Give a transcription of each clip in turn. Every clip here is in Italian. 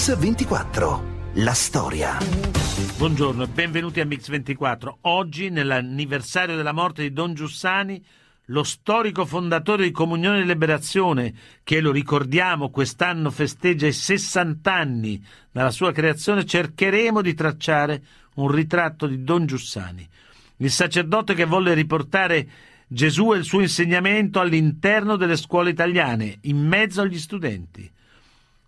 Mix 24, la storia. Buongiorno e benvenuti a Mix 24. Oggi, nell'anniversario della morte di Don Giussani, lo storico fondatore di Comunione e Liberazione, che, lo ricordiamo, quest'anno festeggia i 60 anni dalla sua creazione, cercheremo di tracciare un ritratto di Don Giussani, il sacerdote che volle riportare Gesù e il suo insegnamento all'interno delle scuole italiane, in mezzo agli studenti.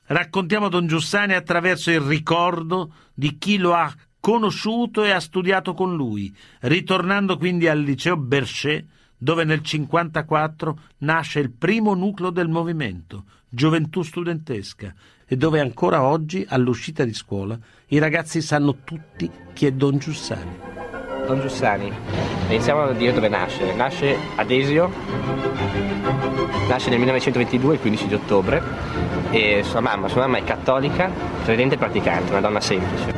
Raccontiamo Don Giussani attraverso il ricordo di chi lo ha conosciuto e ha studiato con lui, ritornando quindi al Liceo Berchet, dove nel 1954 nasce il primo nucleo del movimento, Gioventù Studentesca, e dove ancora oggi, all'uscita di scuola, i ragazzi sanno tutti chi è Don Giussani. Don Giussani, iniziamo a dire dove nasce. Nasce a Desio, nasce nel 1922, il 15 di ottobre, e sua mamma è cattolica, credente e praticante, una donna semplice.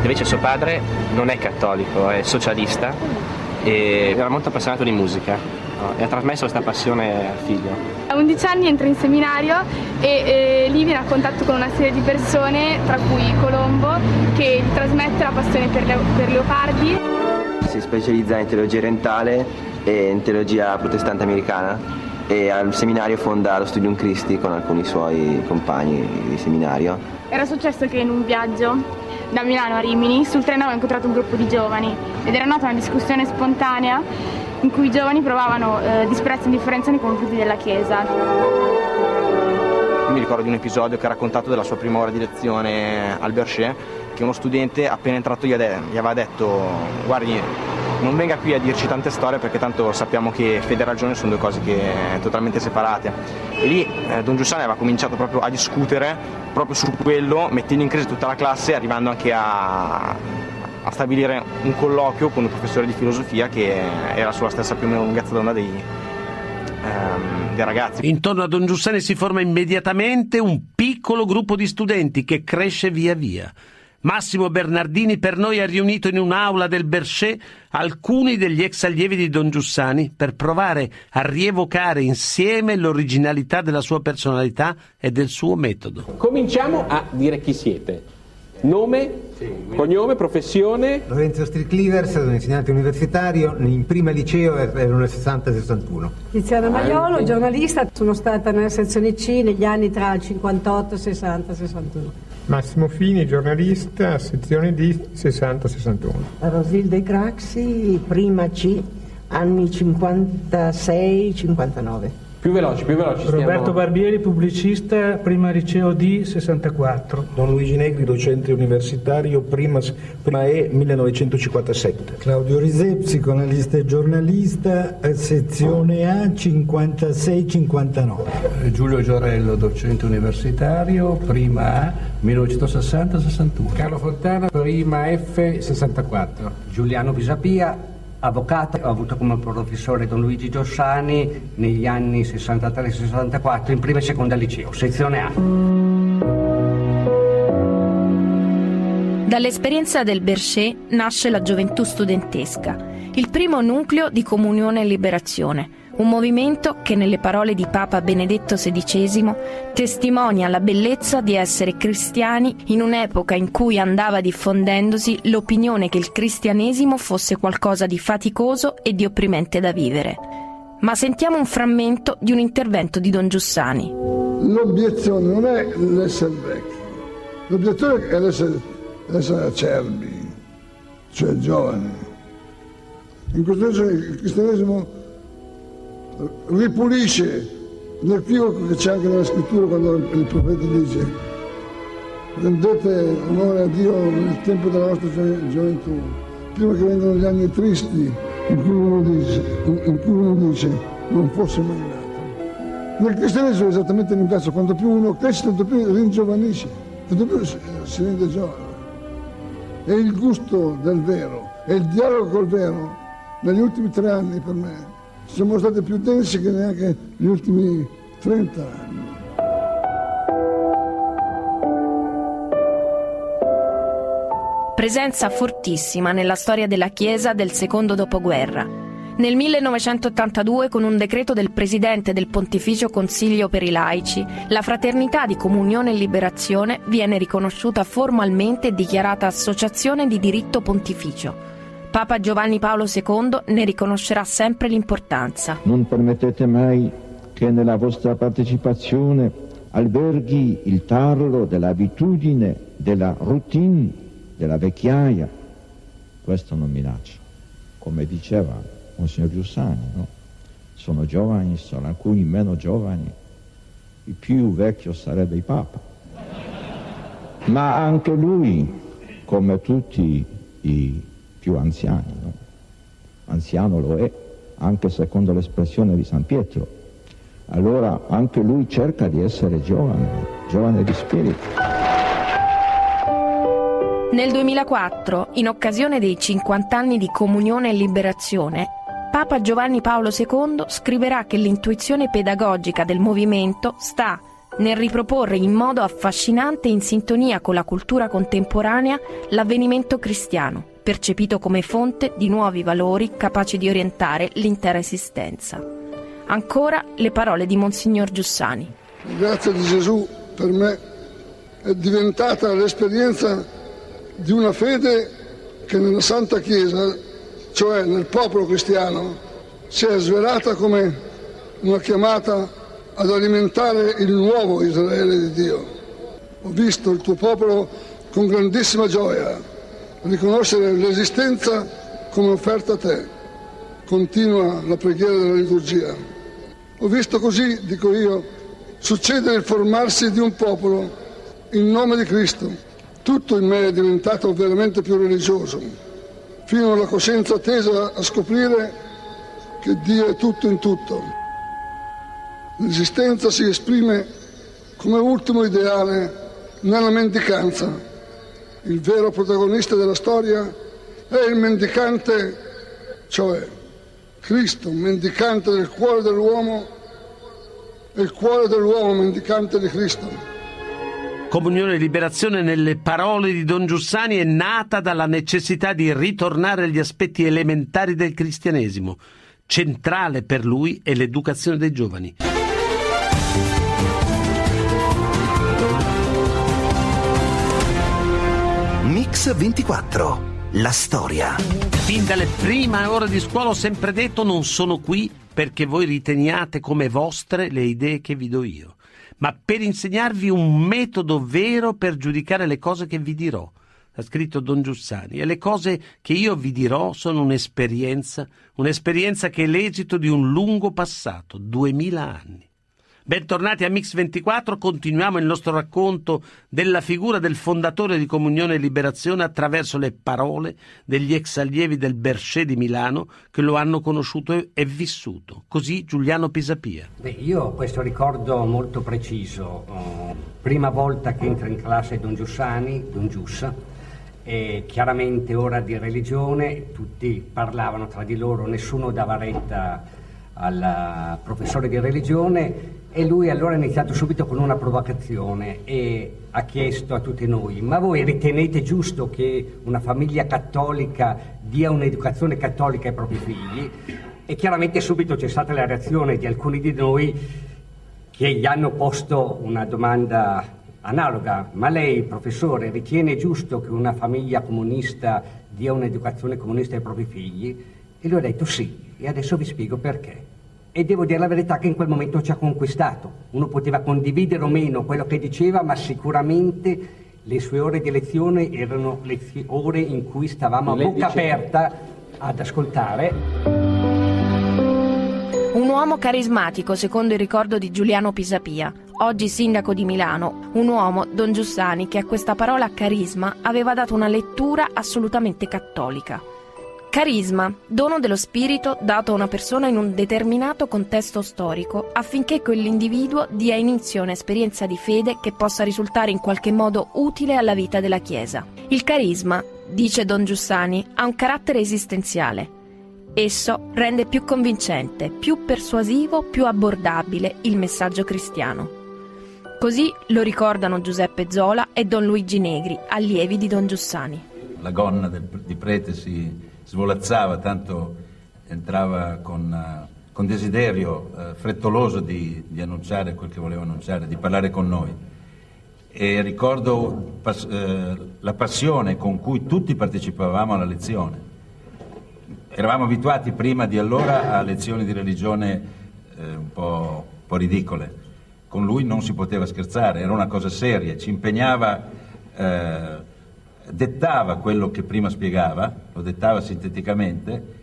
Invece suo padre non è cattolico, è socialista, e era molto appassionato di musica, no? E ha trasmesso questa passione al figlio. A 11 anni entra in seminario e lì viene a contatto con una serie di persone, tra cui Colombo, che gli trasmette la passione per Leopardi. Si specializza in teologia orientale e in teologia protestante americana, e al seminario fonda lo Studium Christi con alcuni suoi compagni di seminario. Era successo che in un viaggio da Milano a Rimini, sul treno avevo incontrato un gruppo di giovani ed era nata una discussione spontanea in cui i giovani provavano disprezzo e indifferenza nei confronti della Chiesa. Mi ricordo di un episodio che ha raccontato della sua prima ora di lezione al Berchet, che uno studente appena entrato gli aveva detto: guardi, non venga qui a dirci tante storie perché tanto sappiamo che fede e ragione sono due cose totalmente separate. E lì Don Giussani aveva cominciato proprio a discutere proprio su quello, mettendo in crisi tutta la classe, arrivando anche a stabilire un colloquio con un professore di filosofia che era sulla stessa più o meno lunghezza d'onda dei ragazzi. Intorno a Don Giussani si forma immediatamente un piccolo gruppo di studenti che cresce via via. Massimo Bernardini per noi ha riunito in un'aula del Berchet alcuni degli ex allievi di Don Giussani per provare a rievocare insieme l'originalità della sua personalità e del suo metodo. Cominciamo a dire chi siete. Nome, cognome, professione. Lorenzo Strick-Livers, un insegnante universitario, in prima liceo era nel 60-61. Tiziana Maiolo, giornalista, sono stata nella sezione C negli anni tra il 58 e 60-61. Massimo Fini, giornalista, sezione D, 60-61. Rosilde Craxi, prima C, anni 56-59. Più veloci stiamo. Roberto Barbieri, pubblicista, prima liceo D, 64. Don Luigi Negri, docente universitario, prima E, 1957. Claudio Risé, psicoanalista e giornalista, sezione A, 56-59. Giulio Giorello, docente universitario, prima A, 1960-61. Carlo Fontana, prima F, 64. Giuliano Pisapia, avvocato, ho avuto come professore Don Luigi Giussani negli anni 63-64 in prima e seconda liceo, sezione A. Dall'esperienza del Berchet nasce la Gioventù Studentesca, il primo nucleo di Comunione e Liberazione, un movimento che nelle parole di Papa Benedetto XVI testimonia la bellezza di essere cristiani in un'epoca in cui andava diffondendosi l'opinione che il cristianesimo fosse qualcosa di faticoso e di opprimente da vivere. Ma sentiamo un frammento di un intervento di Don Giussani. L'obiezione non è l'essere vecchi, l'obiezione è l'essere acerbi, cioè giovani. In questo senso il cristianesimo ripulisce l'equivoco che c'è anche nella scrittura, quando il profeta dice: rendete onore a Dio nel tempo della vostra gioventù, prima che vengano gli anni tristi in cui uno dice non fosse mai nato. Nel cristianesimo è esattamente l'inverso: quanto più uno cresce, tanto più ringiovanisce, tanto più si rende giovane. È il gusto del vero, è il dialogo col vero. Negli ultimi 3 anni per me siamo stati più densi che neanche gli ultimi 30 anni. Presenza fortissima nella storia della Chiesa del secondo dopoguerra. Nel 1982, con un decreto del presidente del Pontificio Consiglio per i Laici, la Fraternità di Comunione e Liberazione viene riconosciuta formalmente e dichiarata associazione di diritto pontificio. Papa Giovanni Paolo II ne riconoscerà sempre l'importanza. Non permettete mai che nella vostra partecipazione alberghi il tarlo dell'abitudine, della routine, della vecchiaia. Questo non minaccia, come diceva Monsignor Giussani, no? Sono giovani, sono alcuni meno giovani, il più vecchio sarebbe il Papa. Ma anche lui, come tutti i più anziani, no? Anziano lo è, anche secondo l'espressione di San Pietro. Allora anche lui cerca di essere giovane, giovane di spirito. Nel 2004, in occasione dei 50 anni di Comunione e Liberazione, Papa Giovanni Paolo II scriverà che l'intuizione pedagogica del movimento sta nel riproporre in modo affascinante e in sintonia con la cultura contemporanea l'avvenimento cristiano, percepito come fonte di nuovi valori capaci di orientare l'intera esistenza. Ancora le parole di Monsignor Giussani. Grazie di Gesù per me è diventata l'esperienza di una fede che nella Santa Chiesa, cioè nel popolo cristiano, si è svelata come una chiamata ad alimentare il nuovo Israele di Dio. Ho visto il tuo popolo con grandissima gioia riconoscere l'esistenza come offerta a te. Continua la preghiera della liturgia. Ho visto così, dico io, succedere il formarsi di un popolo in nome di Cristo. Tutto in me è diventato veramente più religioso, fino alla coscienza tesa a scoprire che Dio è tutto in tutto. L'esistenza si esprime come ultimo ideale nella mendicanza. Il vero protagonista della storia è il mendicante, cioè Cristo, mendicante del cuore dell'uomo e il cuore dell'uomo mendicante di Cristo. Comunione e Liberazione, nelle parole di Don Giussani, è nata dalla necessità di ritornare agli aspetti elementari del cristianesimo. Centrale per lui è l'educazione dei giovani. Mix 24, la storia. Fin dalle prime ore di scuola ho sempre detto: non sono qui perché voi riteniate come vostre le idee che vi do io, ma per insegnarvi un metodo vero per giudicare le cose che vi dirò, ha scritto Don Giussani, e le cose che io vi dirò sono un'esperienza che è l'esito di un lungo passato, 2000 anni. Bentornati a Mix 24, continuiamo il nostro racconto della figura del fondatore di Comunione e Liberazione attraverso le parole degli ex allievi del Berchet di Milano che lo hanno conosciuto e vissuto. Così Giuliano Pisapia. Io ho questo ricordo molto preciso. Prima volta che entra in classe Don Giussa, e chiaramente ora di religione, tutti parlavano tra di loro, nessuno dava retta al professore di religione. E lui allora ha iniziato subito con una provocazione e ha chiesto a tutti noi: ma voi ritenete giusto che una famiglia cattolica dia un'educazione cattolica ai propri figli? E chiaramente subito c'è stata la reazione di alcuni di noi che gli hanno posto una domanda analoga: ma lei, professore, ritiene giusto che una famiglia comunista dia un'educazione comunista ai propri figli? E lui ha detto sì, e adesso vi spiego perché. E devo dire la verità che in quel momento ci ha conquistato. Uno poteva condividere o meno quello che diceva, ma sicuramente le sue ore di lezione erano le ore in cui stavamo a bocca aperta ad ascoltare. Un uomo carismatico, secondo il ricordo di Giuliano Pisapia, oggi sindaco di Milano, un uomo, Don Giussani, che a questa parola carisma aveva dato una lettura assolutamente cattolica. Carisma, dono dello spirito dato a una persona in un determinato contesto storico affinché quell'individuo dia inizio a un'esperienza di fede che possa risultare in qualche modo utile alla vita della Chiesa. Il carisma, dice Don Giussani, ha un carattere esistenziale. Esso rende più convincente, più persuasivo, più abbordabile il messaggio cristiano. Così lo ricordano Giuseppe Zola e Don Luigi Negri, allievi di Don Giussani. La gonna di prete si svolazzava, tanto entrava con desiderio frettoloso di annunciare quel che voleva annunciare, di parlare con noi. E ricordo la passione con cui tutti partecipavamo alla lezione. Eravamo abituati prima di allora a lezioni di religione un po' ridicole. Con lui non si poteva scherzare, era una cosa seria, ci impegnava, dettava quello che prima spiegava, lo dettava sinteticamente,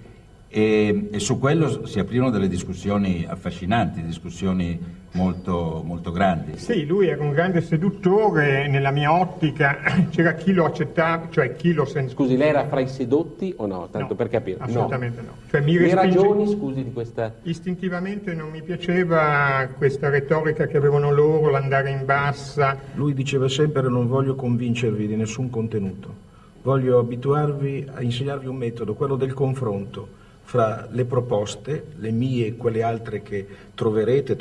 e su quello si aprirono delle discussioni affascinanti, discussioni molto, molto grandi. Sì, lui era un grande seduttore, nella mia ottica c'era chi lo accettava, cioè chi lo sentiva. Scusi, lei era fra i sedotti o no? Tanto no, per capire. Assolutamente no. Cioè, ragioni, scusi, di questa... Istintivamente non mi piaceva questa retorica che avevano loro, l'andare in bassa. Lui diceva sempre: non voglio convincervi di nessun contenuto, voglio abituarvi a insegnarvi un metodo, quello del confronto. Fra le proposte, le mie e quelle altre che troverete,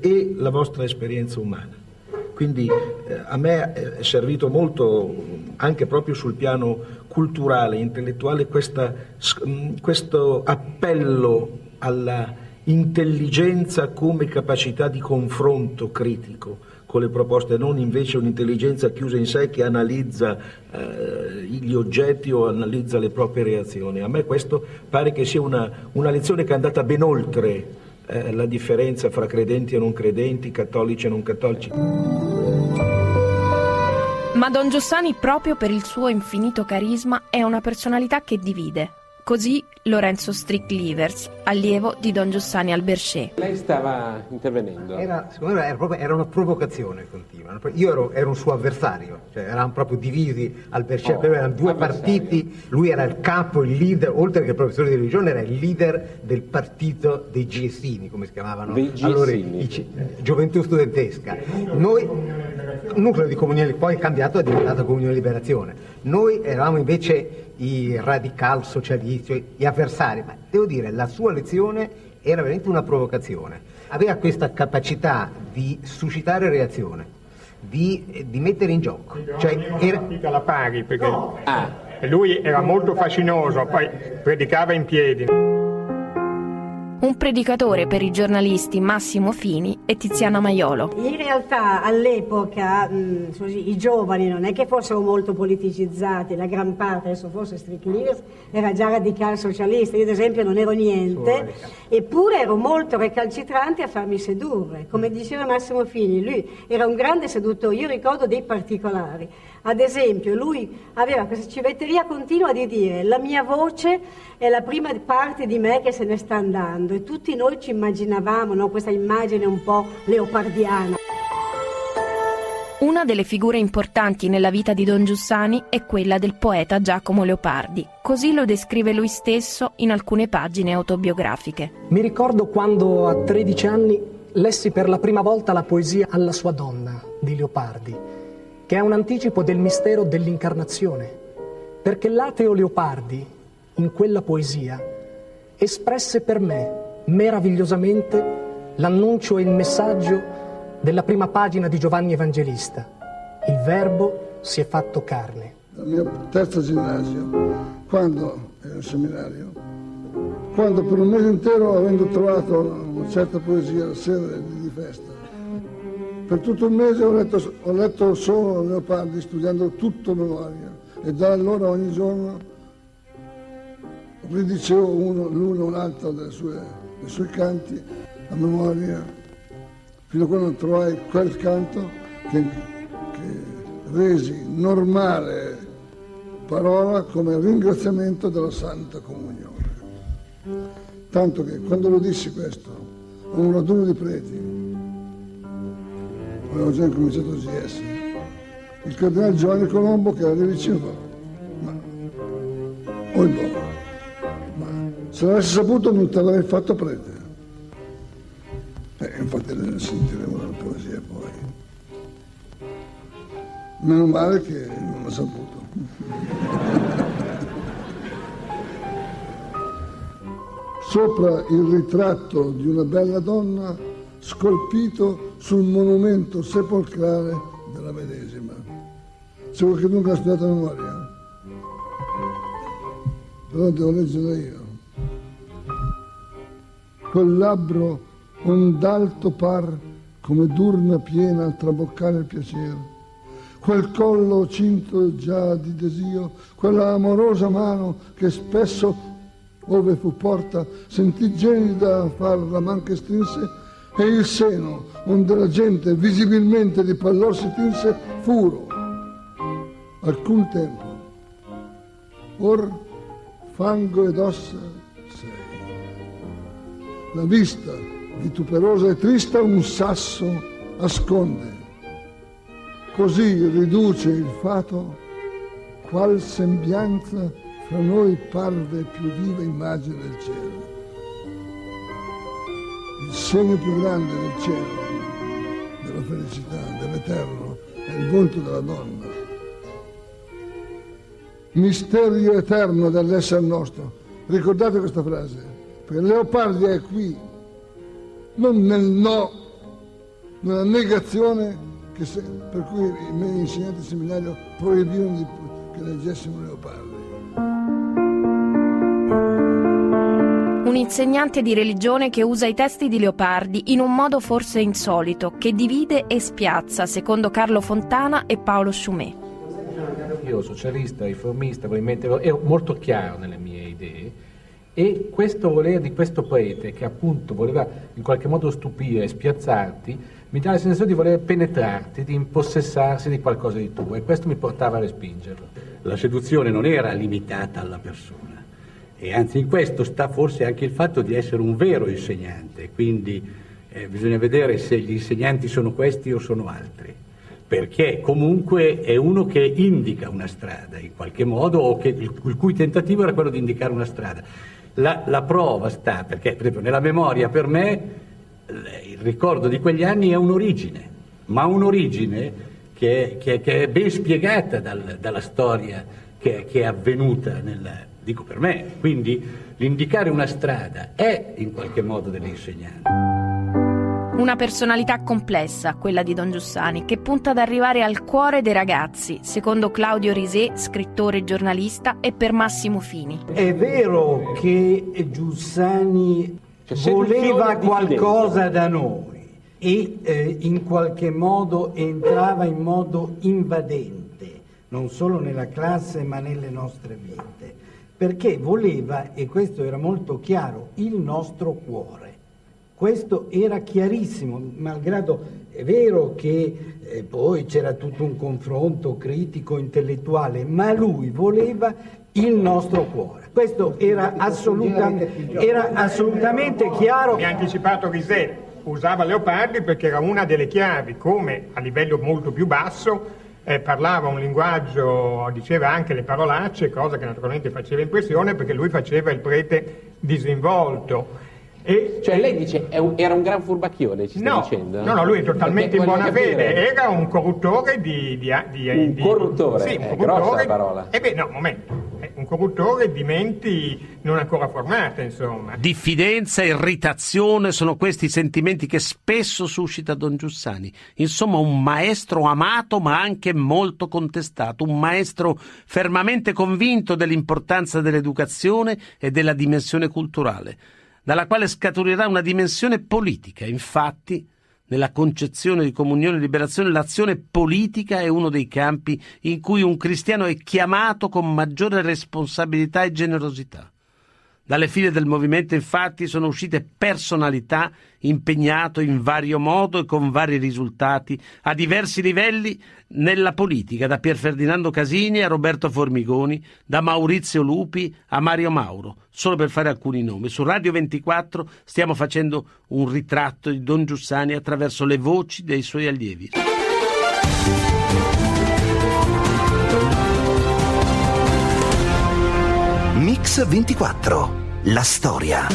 e la vostra esperienza umana. Quindi a me è servito molto, anche proprio sul piano culturale, intellettuale, questo appello alla intelligenza come capacità di confronto critico con le proposte, non invece un'intelligenza chiusa in sé che analizza gli oggetti o analizza le proprie reazioni. A me questo pare che sia una lezione che è andata ben oltre la differenza fra credenti e non credenti, cattolici e non cattolici. Ma Don Giussani, proprio per il suo infinito carisma, è una personalità che divide. Così Lorenzo Strick-Livers, allievo di Don Giussani al Berchet. Lei stava intervenendo. Secondo me era una provocazione continua. Io ero un suo avversario, cioè eravamo proprio divisi al Berchet, erano due partiti, lui era il capo, il leader, oltre che il professore di religione, era il leader del partito dei Giessini, come si chiamavano allora, Gioventù Studentesca. Noi, nucleo di Comunione, poi è cambiato, è diventata Comunione e Liberazione. Noi eravamo invece i radical socialisti, gli avversari, ma devo dire la sua lezione era veramente una provocazione. Aveva questa capacità di suscitare reazione, di mettere in gioco. Cioè era partita alla pari, perché lui era molto fascinoso, poi predicava in piedi. Un predicatore per i giornalisti Massimo Fini e Tiziana Maiolo. In realtà all'epoca i giovani non è che fossero molto politicizzati, la gran parte, adesso forse Strick-Livers era già radical socialista, io ad esempio non ero niente, eppure ero molto recalcitrante a farmi sedurre. Come diceva Massimo Fini, lui era un grande seduttore, io ricordo dei particolari. Ad esempio, lui aveva questa civetteria continua di dire: la mia voce è la prima parte di me che se ne sta andando, e tutti noi ci immaginavamo, no, questa immagine un po' leopardiana. Una delle figure importanti nella vita di Don Giussani è quella del poeta Giacomo Leopardi. Così lo descrive lui stesso in alcune pagine autobiografiche. Mi ricordo quando a 13 anni lessi per la prima volta la poesia Alla sua donna di Leopardi, che è un anticipo del mistero dell'incarnazione, perché l'ateo Leopardi, in quella poesia, espresse per me meravigliosamente l'annuncio e il messaggio della prima pagina di Giovanni Evangelista. Il Verbo si è fatto carne. Al mio terzo ginnasio, quando ero in seminario, quando per un mese intero, avendo trovato una certa poesia la sera di festa, per tutto un mese ho letto solo Leopardi, studiando tutto a memoria, e da allora ogni giorno ridicevo l'uno o l'altro dei suoi canti a memoria, fino a quando non trovai quel canto che resi normale parola come ringraziamento della Santa Comunione. Tanto che quando lo dissi questo a un raduno di preti, avevo già incominciato il GS, il cardinale Giovanni Colombo, che era lì vicino, ma se l'avessi saputo non te l'avrei fatto prendere. Infatti ne sentiremo la poesia poi. Meno male che non l'ho saputo. Sopra il ritratto di una bella donna scolpito sul monumento sepolcrale della medesima. Se qualcuno ha studiato a memoria, però devo leggere io. col labbro ond'alto par come d'urna piena al traboccare il piacere, quel collo cinto già di desio, quella amorosa mano che spesso, ove fu porta, sentì gelida far la man che strinse, e il seno, onde la gente visibilmente di pallor si tinse, furo alcun tempo, or fango ed ossa sei. La vista vituperosa e trista un sasso asconde, così riduce il fato, qual sembianza fra noi parve più viva immagine del cielo. Il segno più grande del cielo, della felicità, dell'eterno, è il volto della donna. Misterio eterno dell'essere nostro. Ricordate questa frase, perché Leopardi è qui, non nel no, nella negazione che se, per cui i miei insegnanti del seminario proibirono che leggessimo Leopardi. Un insegnante di religione che usa i testi di Leopardi in un modo forse insolito, che divide e spiazza, secondo Carlo Fontana e Paolo Schumet. Io, socialista, riformista, ero molto chiaro nelle mie idee, e questo volere di questo prete, che appunto voleva in qualche modo stupire, spiazzarti, mi dà la sensazione di voler penetrarti, di impossessarsi di qualcosa di tuo, e questo mi portava a respingerlo. La seduzione non era limitata alla persona. E anzi, in questo sta forse anche il fatto di essere un vero insegnante, quindi bisogna vedere se gli insegnanti sono questi o sono altri, perché comunque è uno che indica una strada in qualche modo, o che il cui tentativo era quello di indicare una strada. La prova sta, perché per esempio nella memoria per me il ricordo di quegli anni è un'origine, ma un'origine che è ben spiegata dalla storia che è avvenuta nella... Dico per me, quindi l'indicare una strada è in qualche modo dell'insegnante. Una personalità complessa, quella di Don Giussani, che punta ad arrivare al cuore dei ragazzi, secondo Claudio Risé, scrittore e giornalista, e per Massimo Fini. È vero che Giussani voleva qualcosa da noi e in qualche modo entrava in modo invadente, non solo nella classe ma nelle nostre vite. Perché voleva, e questo era molto chiaro, il nostro cuore. Questo era chiarissimo, malgrado è vero che poi c'era tutto un confronto critico, intellettuale, ma lui voleva il nostro cuore. Questo era assolutamente chiaro. Mi ha anticipato Risé, usava Leopardi perché era una delle chiavi, come a livello molto più basso, parlava un linguaggio, diceva anche le parolacce, cosa che naturalmente faceva impressione perché lui faceva il prete disinvolto. E cioè lei dice era un gran furbacchione, ci sta dicendo? No, lui è totalmente in buona fede, era un corruttore di corruttore? Sì, un corruttore, grossa parola. Un corruttore di menti non ancora formate, insomma. Diffidenza, irritazione sono questi sentimenti che spesso suscita Don Giussani. Insomma, un maestro amato ma anche molto contestato, un maestro fermamente convinto dell'importanza dell'educazione e della dimensione culturale, dalla quale scaturirà una dimensione politica. Infatti, nella concezione di Comunione e Liberazione, l'azione politica è uno dei campi in cui un cristiano è chiamato con maggiore responsabilità e generosità. Dalle file del movimento, infatti, sono uscite personalità impegnate in vario modo e con vari risultati a diversi livelli nella politica, da Pier Ferdinando Casini a Roberto Formigoni, da Maurizio Lupi a Mario Mauro, solo per fare alcuni nomi. Su Radio 24 stiamo facendo un ritratto di Don Giussani attraverso le voci dei suoi allievi. Mix 24, la storia.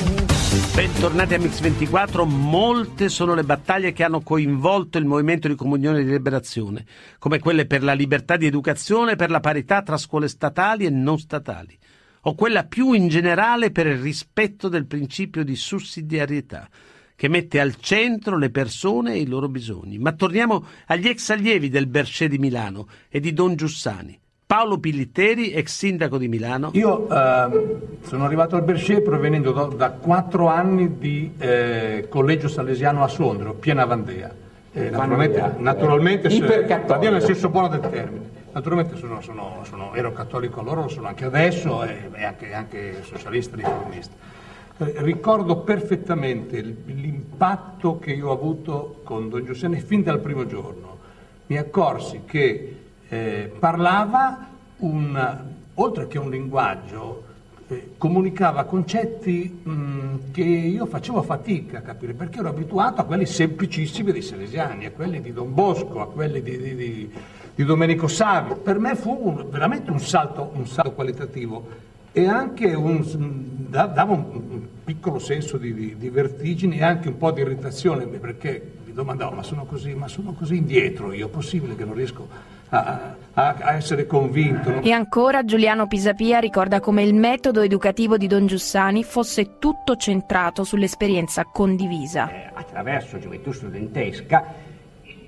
Bentornati a Mix 24. Molte sono le battaglie che hanno coinvolto il movimento di Comunione e di Liberazione, come quelle per la libertà di educazione e per la parità tra scuole statali e non statali, o quella più in generale per il rispetto del principio di sussidiarietà, che mette al centro le persone e i loro bisogni. Ma torniamo agli ex allievi del Berchet di Milano e di Don Giussani. Paolo Pillitteri, ex sindaco di Milano. Io sono arrivato al Berchet provenendo da 4 anni di collegio salesiano a Sondrio, Piena Vandea. Naturalmente ipercattolico, nel senso buono del termine. Naturalmente ero cattolico allora, lo sono anche adesso, e anche socialista e riformista. Ricordo perfettamente l'impatto che io ho avuto con Don Giussani fin dal primo giorno. Mi accorsi che parlava, oltre che un linguaggio, comunicava concetti che io facevo fatica a capire, perché ero abituato a quelli semplicissimi dei Salesiani, a quelli di Don Bosco, a quelli di Domenico Savio. Per me fu veramente un salto qualitativo, e anche dava un piccolo senso di vertigine e anche un po' di irritazione, perché mi domandavo, ma sono così indietro io, possibile che non riesco a essere convinto? E ancora Giuliano Pisapia ricorda come il metodo educativo di Don Giussani fosse tutto centrato sull'esperienza condivisa. Attraverso Gioventù Studentesca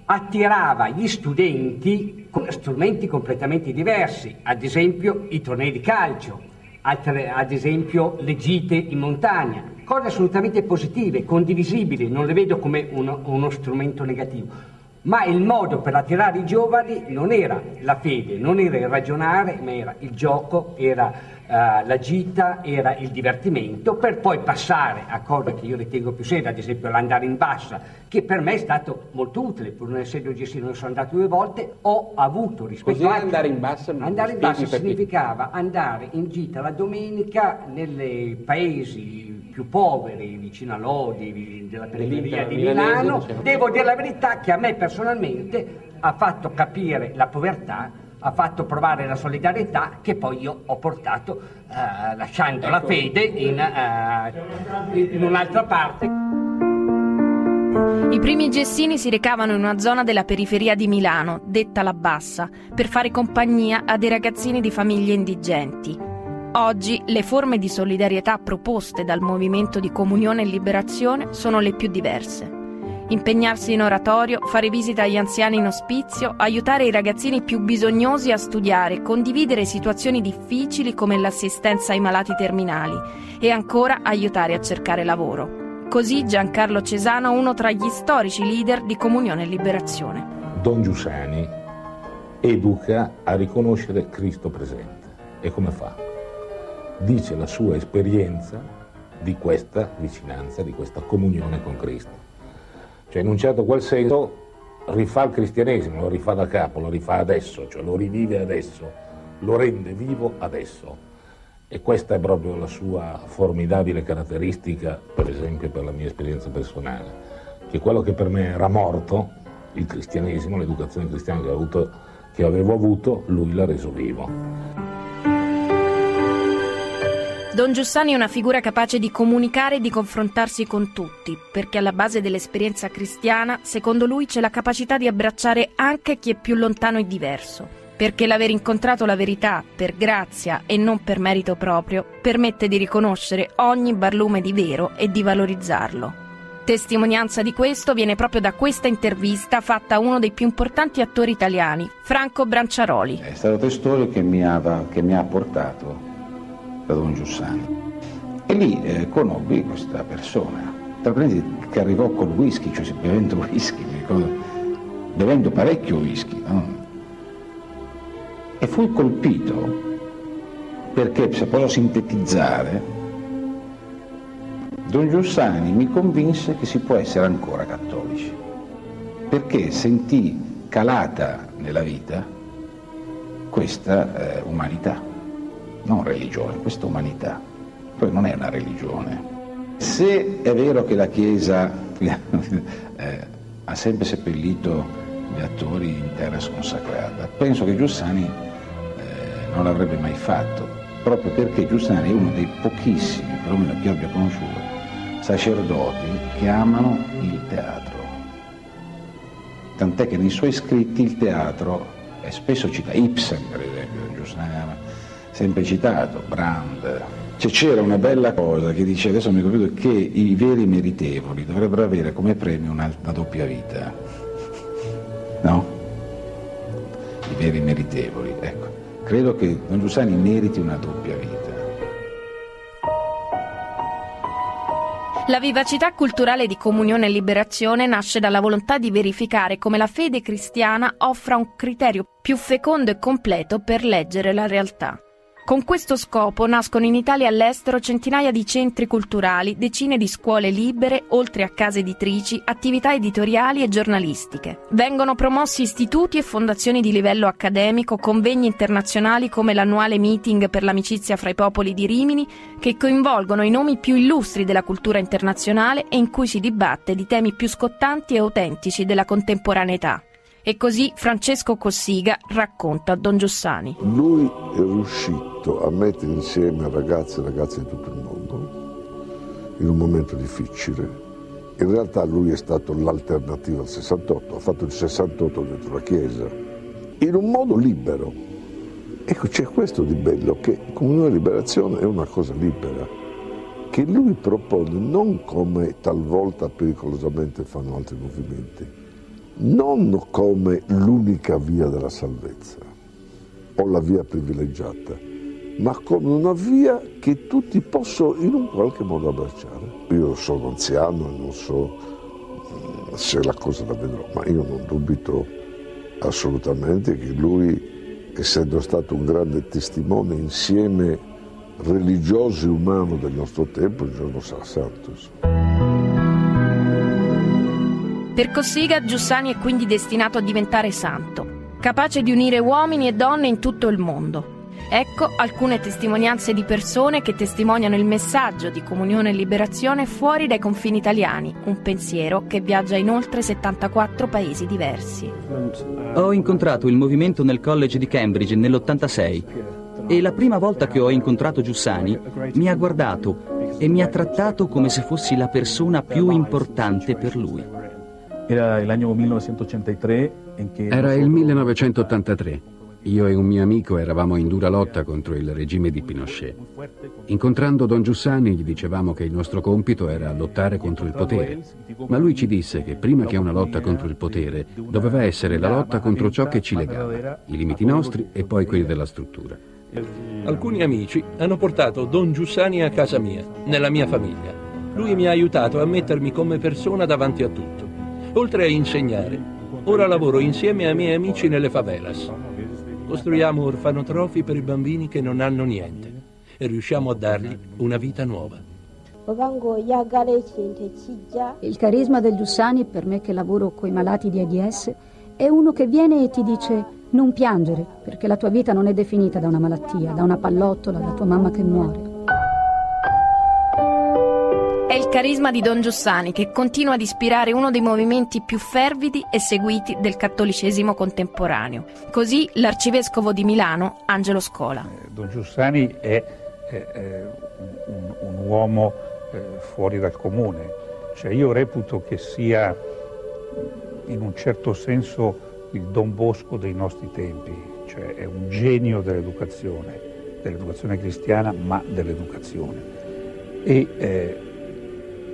attirava gli studenti con strumenti completamente diversi, ad esempio i tornei di calcio, ad esempio le gite in montagna, cose assolutamente positive, condivisibili, non le vedo come uno strumento negativo. Ma il modo per attirare i giovani non era la fede, non era il ragionare, ma era il gioco, era la gita, era il divertimento, per poi passare a cose che io ritengo più serie, ad esempio l'andare in bassa, che per me è stato molto utile, pur non essendo gessino, sono andato 2 volte, ho avuto rispetto. Così andare in bassa? Andare in bassa significava andare in gita la domenica nei paesi più poveri, vicino a Lodi, della periferia di Milano. Devo dire la verità che a me personalmente ha fatto capire la povertà, ha fatto provare la solidarietà, che poi io ho portato, lasciando la fede in un'altra parte. I primi gessini si recavano in una zona della periferia di Milano, detta la Bassa, per fare compagnia a dei ragazzini di famiglie indigenti. Oggi le forme di solidarietà proposte dal movimento di Comunione e Liberazione sono le più diverse. Impegnarsi in oratorio, fare visita agli anziani in ospizio, aiutare i ragazzini più bisognosi a studiare, condividere situazioni difficili come l'assistenza ai malati terminali e ancora aiutare a cercare lavoro. Così Giancarlo Cesano, uno tra gli storici leader di Comunione e Liberazione. Don Giussani educa a riconoscere Cristo presente. E come fa? Dice la sua esperienza di questa vicinanza, di questa comunione con Cristo. Cioè, in un certo qual senso rifà il cristianesimo, lo rifà da capo, lo rifà adesso, cioè lo rivive adesso, lo rende vivo adesso. E questa è proprio la sua formidabile caratteristica, per esempio per la mia esperienza personale, che quello che per me era morto, il cristianesimo, l'educazione cristiana che avevo avuto, lui l'ha reso vivo. Don Giussani è una figura capace di comunicare e di confrontarsi con tutti, perché alla base dell'esperienza cristiana, secondo lui, c'è la capacità di abbracciare anche chi è più lontano e diverso, perché l'aver incontrato la verità per grazia e non per merito proprio permette di riconoscere ogni barlume di vero e di valorizzarlo. Testimonianza di questo viene proprio da questa intervista fatta a uno dei più importanti attori italiani, Franco Branciaroli. È stato Testorio che mi ha portato da Don Giussani, e lì conobbi questa persona, tra parentesi, che arrivò col whisky, cioè bevendo whisky, bevendo parecchio whisky, no? E fui colpito perché, se posso sintetizzare, Don Giussani mi convinse che si può essere ancora cattolici, perché sentì calata nella vita questa umanità. Non religione, questa umanità. Poi non è una religione. Se è vero che la Chiesa ha sempre seppellito gli attori in terra sconsacrata, penso che Giussani non l'avrebbe mai fatto, proprio perché Giussani è uno dei pochissimi, perlomeno che io abbia conosciuto, sacerdoti che amano il teatro. Tant'è che nei suoi scritti il teatro è spesso citato. Ibsen, per esempio, Giussani ama. Sempre citato, Brand. C'era una bella cosa che dice, adesso mi ricordo, che i veri meritevoli dovrebbero avere come premio una doppia vita. No? I veri meritevoli, ecco. Credo che Don Giussani meriti una doppia vita. La vivacità culturale di Comunione e Liberazione nasce dalla volontà di verificare come la fede cristiana offra un criterio più fecondo e completo per leggere la realtà. Con questo scopo nascono in Italia e all'estero centinaia di centri culturali, decine di scuole libere, oltre a case editrici, attività editoriali e giornalistiche. Vengono promossi istituti e fondazioni di livello accademico, convegni internazionali come l'annuale meeting per l'amicizia fra i popoli di Rimini, che coinvolgono i nomi più illustri della cultura internazionale e in cui si dibatte di temi più scottanti e autentici della contemporaneità. E così Francesco Cossiga racconta Don Giussani. Lui è riuscito a mettere insieme ragazzi e ragazze di tutto il mondo in un momento difficile. In realtà lui è stato l'alternativa al 68, ha fatto il 68 dentro la Chiesa, in un modo libero. Ecco, c'è questo di bello, che Comunione e Liberazione è una cosa libera, che lui propone non come talvolta pericolosamente fanno altri movimenti, non come l'unica via della salvezza o la via privilegiata, ma come una via che tutti possono in un qualche modo abbracciare. Io sono anziano e non so se la cosa la vedrò, ma io non dubito assolutamente che lui, essendo stato un grande testimone insieme religioso e umano del nostro tempo, un giorno sarà santo. Per Cossiga, Giussani è quindi destinato a diventare santo, capace di unire uomini e donne in tutto il mondo. Ecco alcune testimonianze di persone che testimoniano il messaggio di Comunione e Liberazione fuori dai confini italiani, un pensiero che viaggia in oltre 74 paesi diversi. Ho incontrato il movimento nel college di Cambridge nell'86 e la prima volta che ho incontrato Giussani mi ha guardato e mi ha trattato come se fossi la persona più importante per lui. Era il 1983. Io e un mio amico eravamo in dura lotta contro il regime di Pinochet. Incontrando Don Giussani gli dicevamo che il nostro compito era lottare contro il potere, ma lui ci disse che prima che una lotta contro il potere doveva essere la lotta contro ciò che ci legava, i limiti nostri e poi quelli della struttura. Alcuni amici hanno portato Don Giussani a casa mia, nella mia famiglia. Lui mi ha aiutato a mettermi come persona davanti a tutto. Oltre a insegnare, ora lavoro insieme a miei amici nelle favelas. Costruiamo orfanotrofi per i bambini che non hanno niente e riusciamo a dargli una vita nuova. Il carisma del Giussani, per me che lavoro coi malati di AIDS, è uno che viene e ti dice non piangere perché la tua vita non è definita da una malattia, da una pallottola, da tua mamma che muore. È il carisma di Don Giussani che continua ad ispirare uno dei movimenti più fervidi e seguiti del cattolicesimo contemporaneo. Così l'arcivescovo di Milano, Angelo Scola. Don Giussani è un uomo fuori dal comune. Cioè io reputo che sia in un certo senso il Don Bosco dei nostri tempi. Cioè è un genio dell'educazione cristiana, ma dell'educazione. E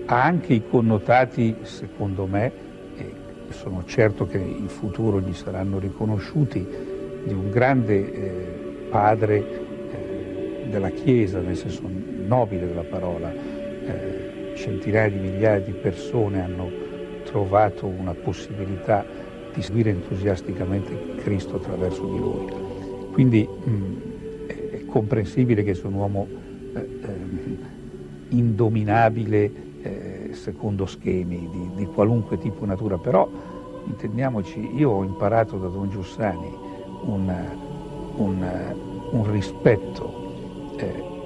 ha anche i connotati, secondo me, e sono certo che in futuro gli saranno riconosciuti, di un grande padre della Chiesa, nel senso nobile della parola. Centinaia di migliaia di persone hanno trovato una possibilità di seguire entusiasticamente Cristo attraverso di lui. Quindi è comprensibile che sia un uomo indominabile secondo schemi di qualunque tipo natura, però intendiamoci, io ho imparato da Don Giussani un rispetto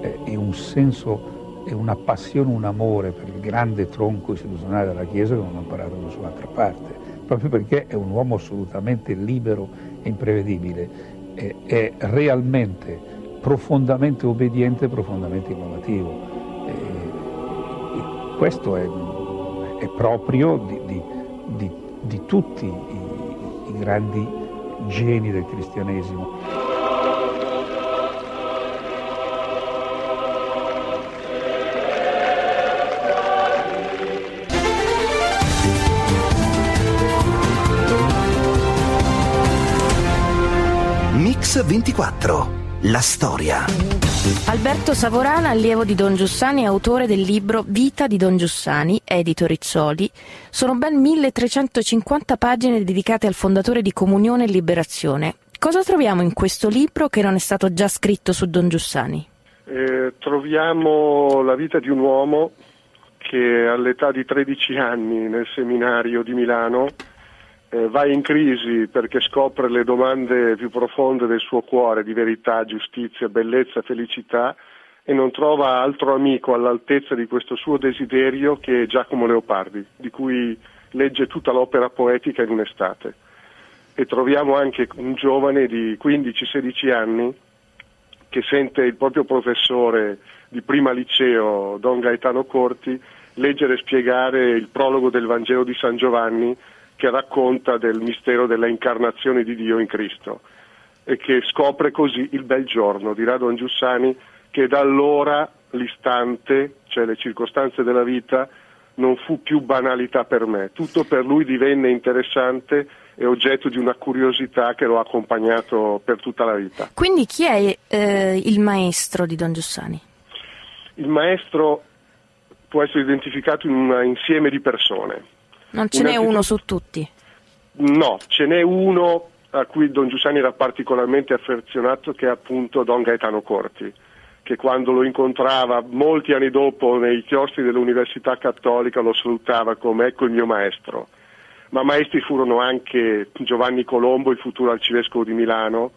e un senso e una passione, un amore per il grande tronco istituzionale della Chiesa che non ho imparato da nessun'altra parte, proprio perché è un uomo assolutamente libero e imprevedibile, è realmente profondamente obbediente e profondamente innovativo. Questo è proprio di tutti i grandi geni del cristianesimo. Mix Mix 24. La storia. Alberto Savorana, allievo di Don Giussani e autore del libro Vita di Don Giussani, edito Rizzoli, sono ben 1350 pagine dedicate al fondatore di Comunione e Liberazione. Cosa troviamo in questo libro che non è stato già scritto su Don Giussani? Troviamo la vita di un uomo che all'età di 13 anni nel seminario di Milano va in crisi perché scopre le domande più profonde del suo cuore di verità, giustizia, bellezza, felicità e non trova altro amico all'altezza di questo suo desiderio che Giacomo Leopardi, di cui legge tutta l'opera poetica in un'estate. E troviamo anche un giovane di 15-16 anni che sente il proprio professore di prima liceo, Don Gaetano Corti, leggere e spiegare il prologo del Vangelo di San Giovanni che racconta del mistero della incarnazione di Dio in Cristo e che scopre così il bel giorno, dirà Don Giussani, che da allora l'istante, cioè le circostanze della vita, non fu più banalità per me. Tutto per lui divenne interessante e oggetto di una curiosità che lo ha accompagnato per tutta la vita. Quindi chi è il maestro di Don Giussani? Il maestro può essere identificato in un insieme di persone. Non ce n'è uno su tutti? No, ce n'è uno a cui Don Giussani era particolarmente affezionato, che è appunto Don Gaetano Corti, che quando lo incontrava molti anni dopo nei chiostri dell'Università Cattolica lo salutava come ecco il mio maestro. Ma maestri furono anche Giovanni Colombo, il futuro arcivescovo di Milano,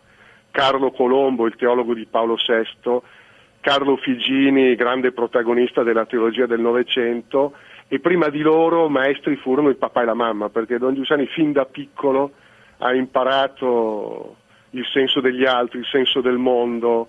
Carlo Colombo, il teologo di Paolo VI, Carlo Figini, grande protagonista della teologia del Novecento, e prima di loro maestri furono il papà e la mamma, perché Don Giussani fin da piccolo ha imparato il senso degli altri, il senso del mondo,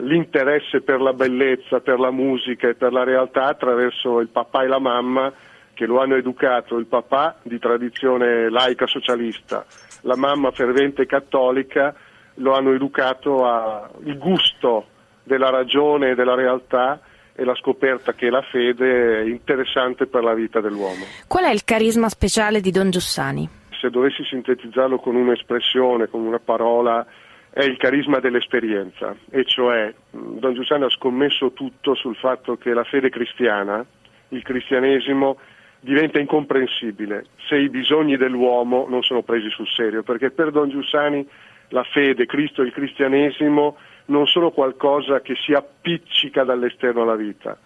l'interesse per la bellezza, per la musica e per la realtà attraverso il papà e la mamma che lo hanno educato, il papà di tradizione laica socialista, la mamma fervente cattolica, lo hanno educato al gusto della ragione e della realtà e la scoperta che la fede è interessante per la vita dell'uomo. Qual è il carisma speciale di Don Giussani? Se dovessi sintetizzarlo con un'espressione, con una parola, è il carisma dell'esperienza, e cioè Don Giussani ha scommesso tutto sul fatto che la fede cristiana, il cristianesimo, diventa incomprensibile se i bisogni dell'uomo non sono presi sul serio, perché per Don Giussani la fede, Cristo e il cristianesimo non sono qualcosa che si appiccica dall'esterno alla vita,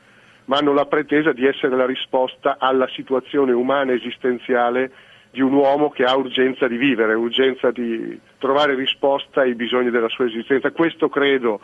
ma hanno la pretesa di essere la risposta alla situazione umana esistenziale di un uomo che ha urgenza di vivere, urgenza di trovare risposta ai bisogni della sua esistenza. Questo credo,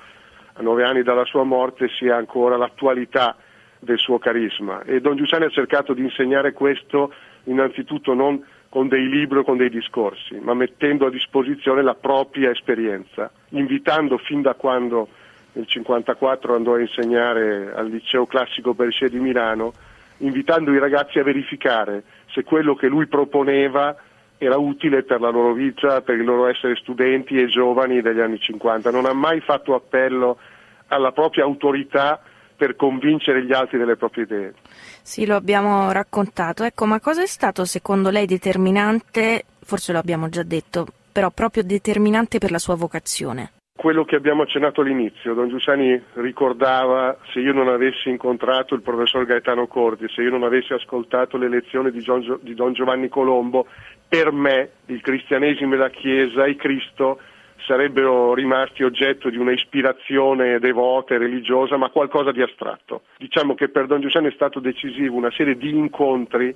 a 9 anni dalla sua morte, sia ancora l'attualità del suo carisma. E Don Giussani ha cercato di insegnare questo innanzitutto non con dei libri o con dei discorsi, ma mettendo a disposizione la propria esperienza, invitando fin da quando nel 1954 andò a insegnare al Liceo Classico Berchet di Milano, invitando i ragazzi a verificare se quello che lui proponeva era utile per la loro vita, per il loro essere studenti e giovani degli anni 50. Non ha mai fatto appello alla propria autorità per convincere gli altri delle proprie idee. Sì, lo abbiamo raccontato. Ecco, ma cosa è stato secondo lei determinante, forse lo abbiamo già detto, però proprio determinante per la sua vocazione? Quello che abbiamo accennato all'inizio. Don Giussani ricordava: se io non avessi incontrato il professor Gaetano Corti, se io non avessi ascoltato le lezioni di Don Giovanni Colombo, per me il cristianesimo e la Chiesa e Cristo sarebbero rimasti oggetto di una ispirazione devota e religiosa, ma qualcosa di astratto. Diciamo che per Don Giussani è stato decisivo una serie di incontri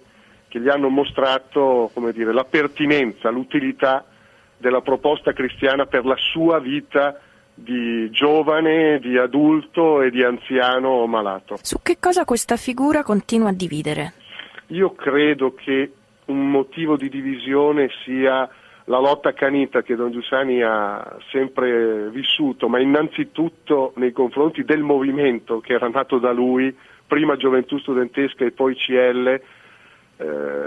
che gli hanno mostrato, come dire, la pertinenza, l'utilità della proposta cristiana per la sua vita di giovane, di adulto e di anziano malato. Su che cosa questa figura continua a dividere? Io credo che un motivo di divisione sia la lotta accanita che Don Giussani ha sempre vissuto, ma innanzitutto nei confronti del movimento che era nato da lui, prima Gioventù Studentesca e poi CL,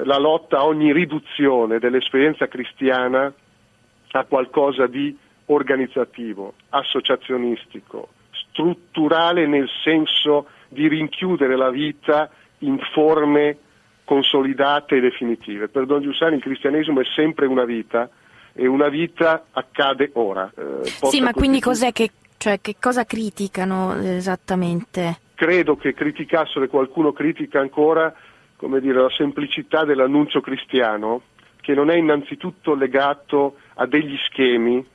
la lotta a ogni riduzione dell'esperienza cristiana a qualcosa di organizzativo, associazionistico, strutturale, nel senso di rinchiudere la vita in forme consolidate e definitive. Per Don Giussani il cristianesimo è sempre una vita, e una vita accade ora. Sì, ma quindi cos'è che cosa criticano esattamente? Credo che criticassero, e qualcuno critica ancora, come dire, la semplicità dell'annuncio cristiano, che non è innanzitutto legato a degli schemi,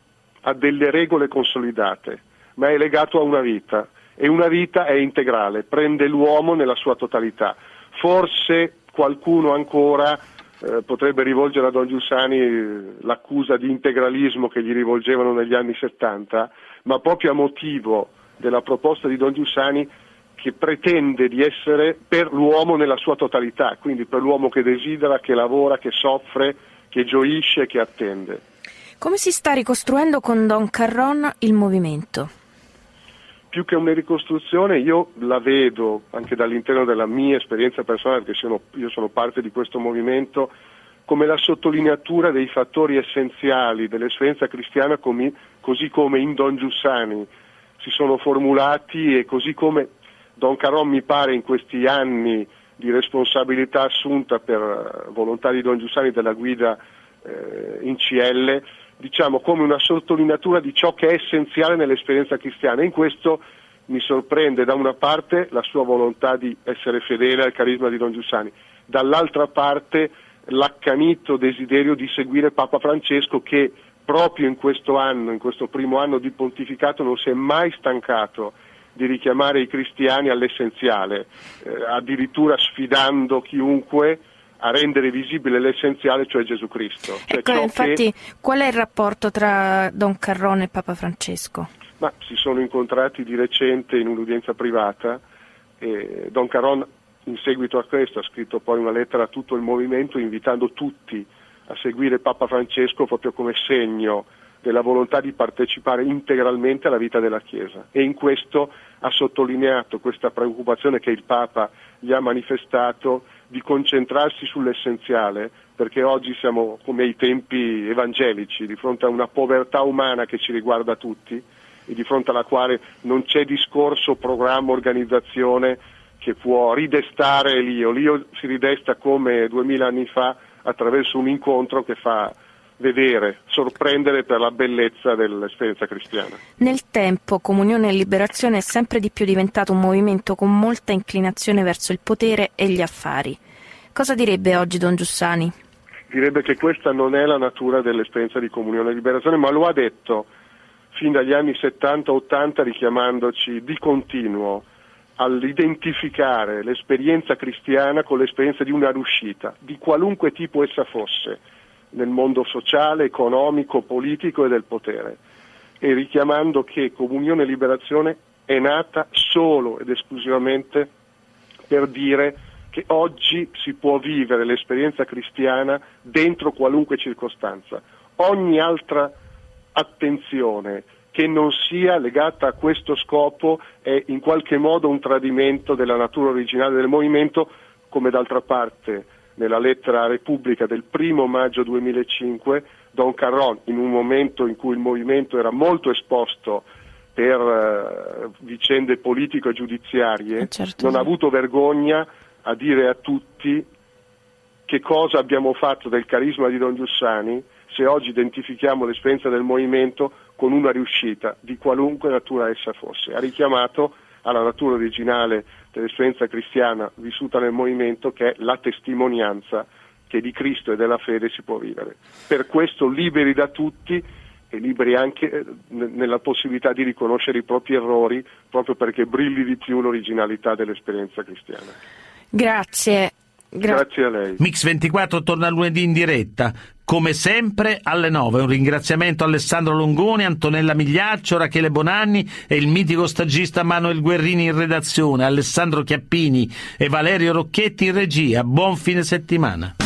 a delle regole consolidate, ma è legato a una vita, e una vita è integrale, prende l'uomo nella sua totalità. Forse qualcuno ancora potrebbe rivolgere a Don Giussani l'accusa di integralismo che gli rivolgevano negli anni 70, ma proprio a motivo della proposta di Don Giussani, che pretende di essere per l'uomo nella sua totalità, quindi per l'uomo che desidera, che lavora, che soffre, che gioisce, che attende. Come si sta ricostruendo con Don Carron il movimento? Più che una ricostruzione, io la vedo anche dall'interno della mia esperienza personale, perché io sono parte di questo movimento, come la sottolineatura dei fattori essenziali dell'esperienza cristiana, così come in Don Giussani si sono formulati e così come Don Carron mi pare in questi anni di responsabilità assunta per volontà di Don Giussani della guida in CL, diciamo come una sottolineatura di ciò che è essenziale nell'esperienza cristiana. In questo mi sorprende da una parte la sua volontà di essere fedele al carisma di Don Giussani, dall'altra parte l'accanito desiderio di seguire Papa Francesco, che proprio in questo anno, in questo primo anno di pontificato, non si è mai stancato di richiamare i cristiani all'essenziale, addirittura sfidando chiunque a rendere visibile l'essenziale, cioè Gesù Cristo. Cioè ecco, infatti, qual è il rapporto tra Don Carron e Papa Francesco? Ma si sono incontrati di recente in un'udienza privata e Don Carron, in seguito a questo, ha scritto poi una lettera a tutto il movimento invitando tutti a seguire Papa Francesco proprio come segno della volontà di partecipare integralmente alla vita della Chiesa, e in questo ha sottolineato questa preoccupazione che il Papa gli ha manifestato di concentrarsi sull'essenziale, perché oggi siamo come ai tempi evangelici, di fronte a una povertà umana che ci riguarda tutti e di fronte alla quale non c'è discorso, programma, organizzazione che può ridestare l'io. L'io si ridesta come 2000 anni fa attraverso un incontro che fa vedere, sorprendere per la bellezza dell'esperienza cristiana. Nel tempo Comunione e Liberazione è sempre di più diventato un movimento con molta inclinazione verso il potere e gli affari. Cosa direbbe oggi Don Giussani? Direbbe che questa non è la natura dell'esperienza di Comunione e Liberazione, ma lo ha detto fin dagli anni 70-80 richiamandoci di continuo all'identificare l'esperienza cristiana con l'esperienza di una riuscita, di qualunque tipo essa fosse, nel mondo sociale, economico, politico e del potere, e richiamando che Comunione e Liberazione è nata solo ed esclusivamente per dire che oggi si può vivere l'esperienza cristiana dentro qualunque circostanza. Ogni altra attenzione che non sia legata a questo scopo è in qualche modo un tradimento della natura originale del movimento, come d'altra parte nella lettera a Repubblica del 1 maggio 2005 Don Carron, in un momento in cui il movimento era molto esposto per vicende politico e giudiziarie, certo, non ha avuto vergogna a dire a tutti che cosa abbiamo fatto del carisma di Don Giussani se oggi identifichiamo l'esperienza del movimento con una riuscita di qualunque natura essa fosse. Ha richiamato alla natura originale dell'esperienza cristiana vissuta nel movimento, che è la testimonianza che di Cristo e della fede si può vivere. Per questo liberi da tutti e liberi anche nella possibilità di riconoscere i propri errori, proprio perché brilli di più l'originalità dell'esperienza cristiana. Grazie. Grazie a lei. Mix 24 torna lunedì in diretta, come sempre alle 9. Un ringraziamento a Alessandro Longoni, Antonella Migliaccio, Rachele Bonanni e il mitico stagista Manuel Guerrini in redazione, Alessandro Chiappini e Valerio Rocchetti in regia. Buon fine settimana.